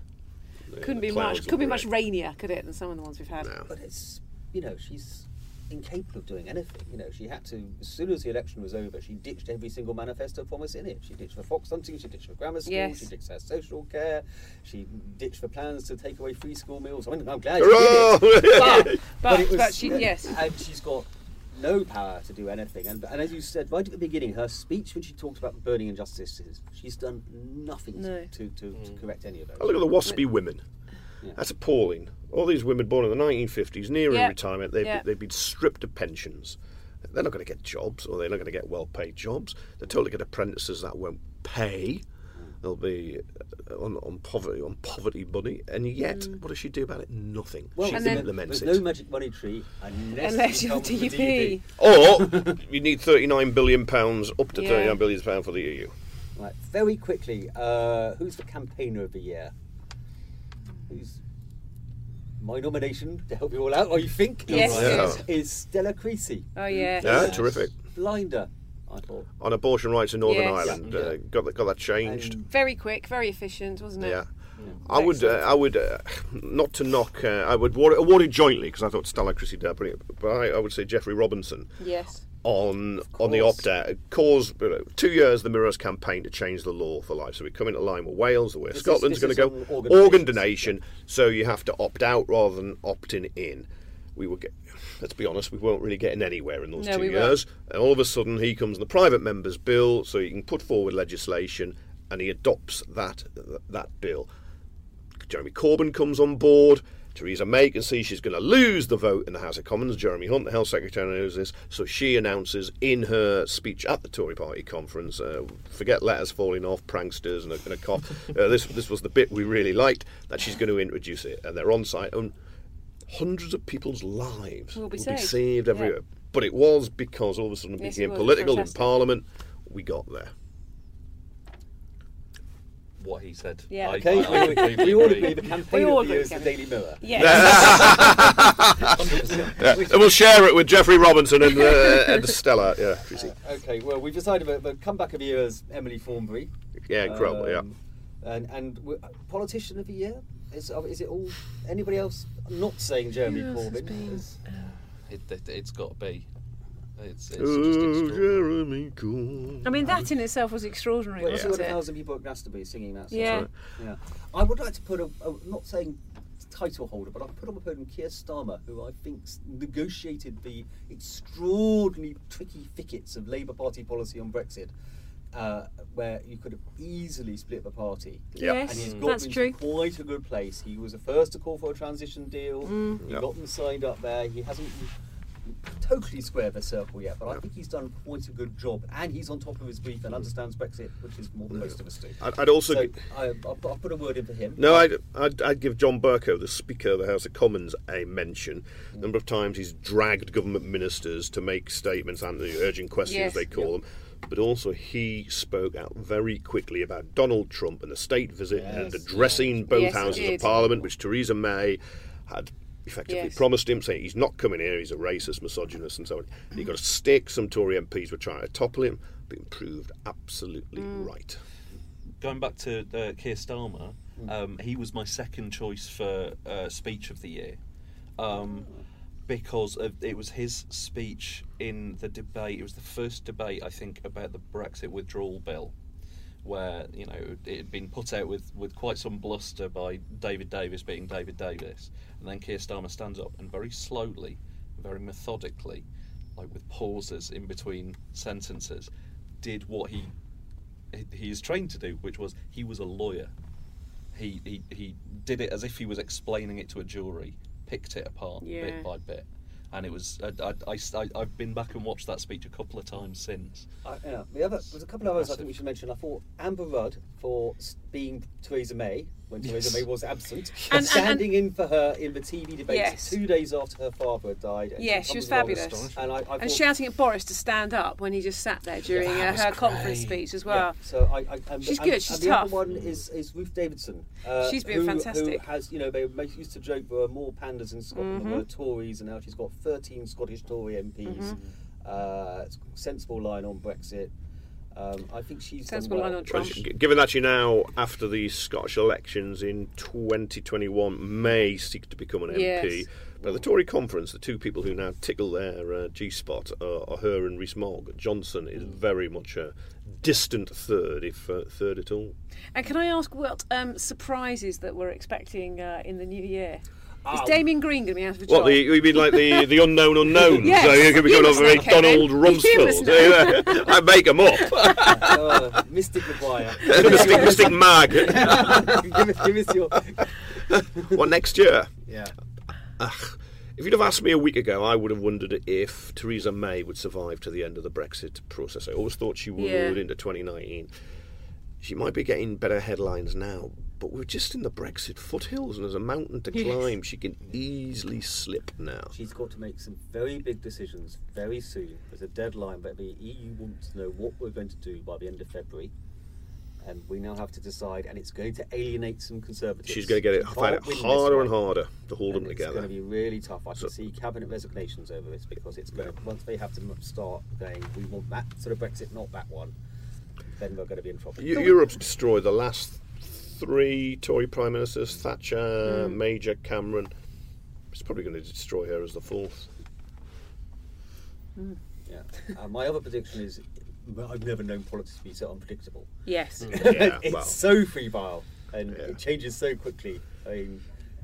Couldn't be much. Could be much rainier, could it, than some of the ones we've had. No. But it's, you know, she's... incapable of doing anything. You know, she had to, as soon as the election was over, she ditched every single manifesto promise in it. She ditched for fox hunting, she ditched for grammar school, yes. she ditched for social care, she ditched for plans to take away free school meals. I mean, I'm glad she did it. but, but, but, it was, but she, yes. And she's got no power to do anything. And, and as you said, right at the beginning, her speech when she talked about burning injustices, she's done nothing no. to, to, mm. to correct any of those. Oh, look at the waspy women. Yeah. That's appalling. All these women born in the nineteen fifties, nearing yep. retirement, they've, yep. they've been stripped of pensions. They're not going to get jobs, or they're not going to get well-paid jobs. They're told to get apprentices that won't pay. They'll be on, on poverty on poverty money, and yet, mm. what does she do about it? Nothing. Well, she implements it. There's no magic money tree unless, unless you're D U P. Or you need thirty-nine billion pounds, up to yeah. thirty-nine billion pounds for the E U. Right, very quickly, uh, who's the campaigner of the year? Who's my nomination to help you all out? I think yes, yes. is Stella Creasy. Oh yeah, yeah, uh, terrific. Blinder, I thought. On abortion rights in Northern yes. Ireland, yeah. uh, got that got that changed. Um, very quick, very efficient, wasn't it? Yeah, yeah. I, would, uh, I would, I uh, would, not to knock. Uh, I would award it, award it jointly because I thought Stella Creasy did brilliant. But I, I would say Geoffrey Robinson. Yes. On on the opt-out, cause you know, two years the Mirror's campaign to change the law for life. So we come into line with Wales, the way this Scotland's going to go, organ, organ donation. Yeah. So you have to opt out rather than opting in. We were, get, let's be honest, we weren't really getting anywhere in those no, two we years. Weren't. And all of a sudden, he comes in the private member's bill, so he can put forward legislation, and he adopts that that bill. Jeremy Corbyn comes on board. Theresa May can see she's going to lose the vote in the House of Commons. Jeremy Hunt, the Health Secretary, knows this, so she announces in her speech at the Tory Party conference, uh, forget letters falling off, pranksters and a, and a cough, uh, this this was the bit we really liked, that she's going to introduce it. And they're on site, and hundreds of people's lives will be, will saved. be saved everywhere. Yeah. But it was because all of a sudden it yes, became it political in Parliament, we got there. What he said. Yeah. I, okay. I, I agree. We all agree the campaign of the year is the Daily Mirror. Yes. yeah. And we'll share it with Geoffrey Robinson and, uh, and Stella. Yeah. Uh, okay. Well, we've decided that the comeback of the year is Emily Thornberry. Yeah, incredible. Um, yeah. And, and politician of the year. Is, is it all... Anybody else not saying Jeremy Corbyn? It's, it, it, it's got to be. It's, it's oh, just Jeremy Corbyn. I mean, that in itself was extraordinary, well, wasn't yeah. it? There were a thousand people at Glastonbury singing that song. Yeah. yeah. I would like to put a... a not saying... title holder, but I've put on the podium Keir Starmer, who I think negotiated the extraordinarily tricky thickets of Labour Party policy on Brexit, uh, where you could have easily split the party. Yep. Yes, and he's got that's true. Quite a good place. He was the first to call for a transition deal. Mm. He yep. got them signed up there. He hasn't totally squared the circle yet, but yep. I think he's done quite a good job, and he's on top of his brief and understands Brexit, which is more than most no. of us do. I'd, I'd also so g- I, I'll, I'll put a word in for him. No, I'd, I'd, I'd give John Bercow, the Speaker of the House of Commons, a mention. The number of times he's dragged government ministers to make statements and the urgent questions yes. they call yep. them. But also he spoke out very quickly about Donald Trump and the state visit yes. and addressing both yes, houses of Parliament, which Theresa May had effectively yes. promised him, saying he's not coming here, he's a racist, misogynist and so on. And he got a stick, some Tory M Ps were trying to topple him, being proved absolutely mm. right. Going back to uh, Keir Starmer, mm. um, he was my second choice for uh, Speech of the Year, um, because of, it was his speech in the debate, it was the first debate, I think, about the Brexit withdrawal bill, where, you know, it had been put out with, with quite some bluster by David Davis beating David Davis, and then Keir Starmer stands up and very slowly, very methodically, like with pauses in between sentences, did what he he is trained to do, which was he was a lawyer. He he, he did it as if he was explaining it to a jury, picked it apart yeah. bit by bit. And it was. I, I, I, I've been back and watched that speech a couple of times since. Uh, yeah, the other there's a couple of others Massive. I think we should mention. I thought Amber Rudd for being Theresa May when yes. Theresa May was absent, yes. and, and standing and, and, in for her in the T V debates yes. two days after her father had died. And yes, she was fabulous. And, I, I thought, and shouting at Boris to stand up when he just sat there during yeah, her, her conference speech as well. Yeah. So I, I, and, she's and, good. She's and tough. The other one is, is Ruth Davidson. Uh, she's been who, fantastic. Who has, you know, they used to joke there were more pandas in Scotland mm-hmm. than there were Tories, and now she's got thirteen Scottish Tory M Ps. Mm-hmm. Uh, it's a sensible line on Brexit. Um, I think she's sensible well. line on Trump. Well, given that she now, after the Scottish elections in twenty twenty-one, may seek to become an M P, yes. but at the Tory conference, the two people who now tickle their uh, G-spot are, are her and Rhys-Mogg. Johnson is very much a distant third, if uh, third at all. And can I ask what um, surprises that we're expecting uh, in the new year? Is Damien Green going to be out of a job? What, the, you mean like the, the unknown unknown? Yes. So you're going to be you going over a Donald Rumsfeld. I make them up. uh, Mystic Maguire. Mystic, Mystic Mag. give, give us your... What, next year? Yeah. Ugh. If you'd have asked me a week ago, I would have wondered if Theresa May would survive to the end of the Brexit process. I always thought she would yeah. into twenty nineteen. She might be getting better headlines now, but we're just in the Brexit foothills, and there's a mountain to climb. Yes. She can easily slip now. She's got to make some very big decisions very soon. There's a deadline, but the E U wants to know what we're going to do by the end of February, and we now have to decide, and it's going to alienate some Conservatives. She's going to get it, find it harder and harder to hold them together. It's going to be really tough. I can so, see cabinet resignations over this, because it's going to, once they have to start saying, we want that sort of Brexit, not that one, then we're going to be in trouble. You, Europe's destroyed the last... three Tory Prime Ministers, Thatcher, mm. Major, Cameron. It's probably going to destroy her as the fourth. Mm. Yeah. Uh, my other prediction is, I've never known politics to be so unpredictable. Yes. Mm. Yeah, it's well. so febrile, and yeah. it changes so quickly. I mean,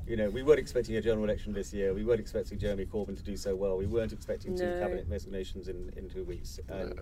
you know, we weren't expecting a general election this year. We weren't expecting Jeremy Corbyn to do so well. We weren't expecting no. two cabinet resignations in, in two weeks. Um, no.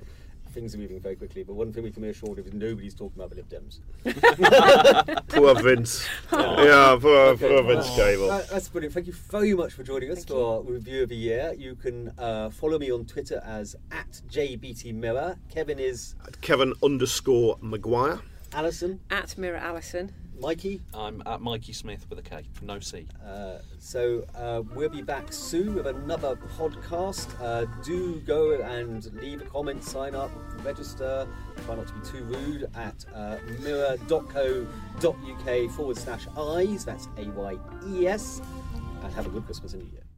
Things are moving very quickly, but one thing we can be assured of is nobody's talking about the Lib Dems. Poor Vince. Oh. Yeah, poor, okay. poor Vince oh. Cable. Uh, that's brilliant. Thank you very much for joining us Thank for our Review of the Year. You can uh, follow me on Twitter as at J B T Mirror. Kevin is... At Kevin underscore Maguire. Alison. At Mirror Alison. Mikey. I'm at Mikey Smith with a K, no C. Uh, so uh, we'll be back soon with another podcast. Uh, do go and leave a comment, sign up, register. Try not to be too rude at uh, mirror dot co dot uk forward slash eyes. That's A Y E S. And have a good Christmas and New Year.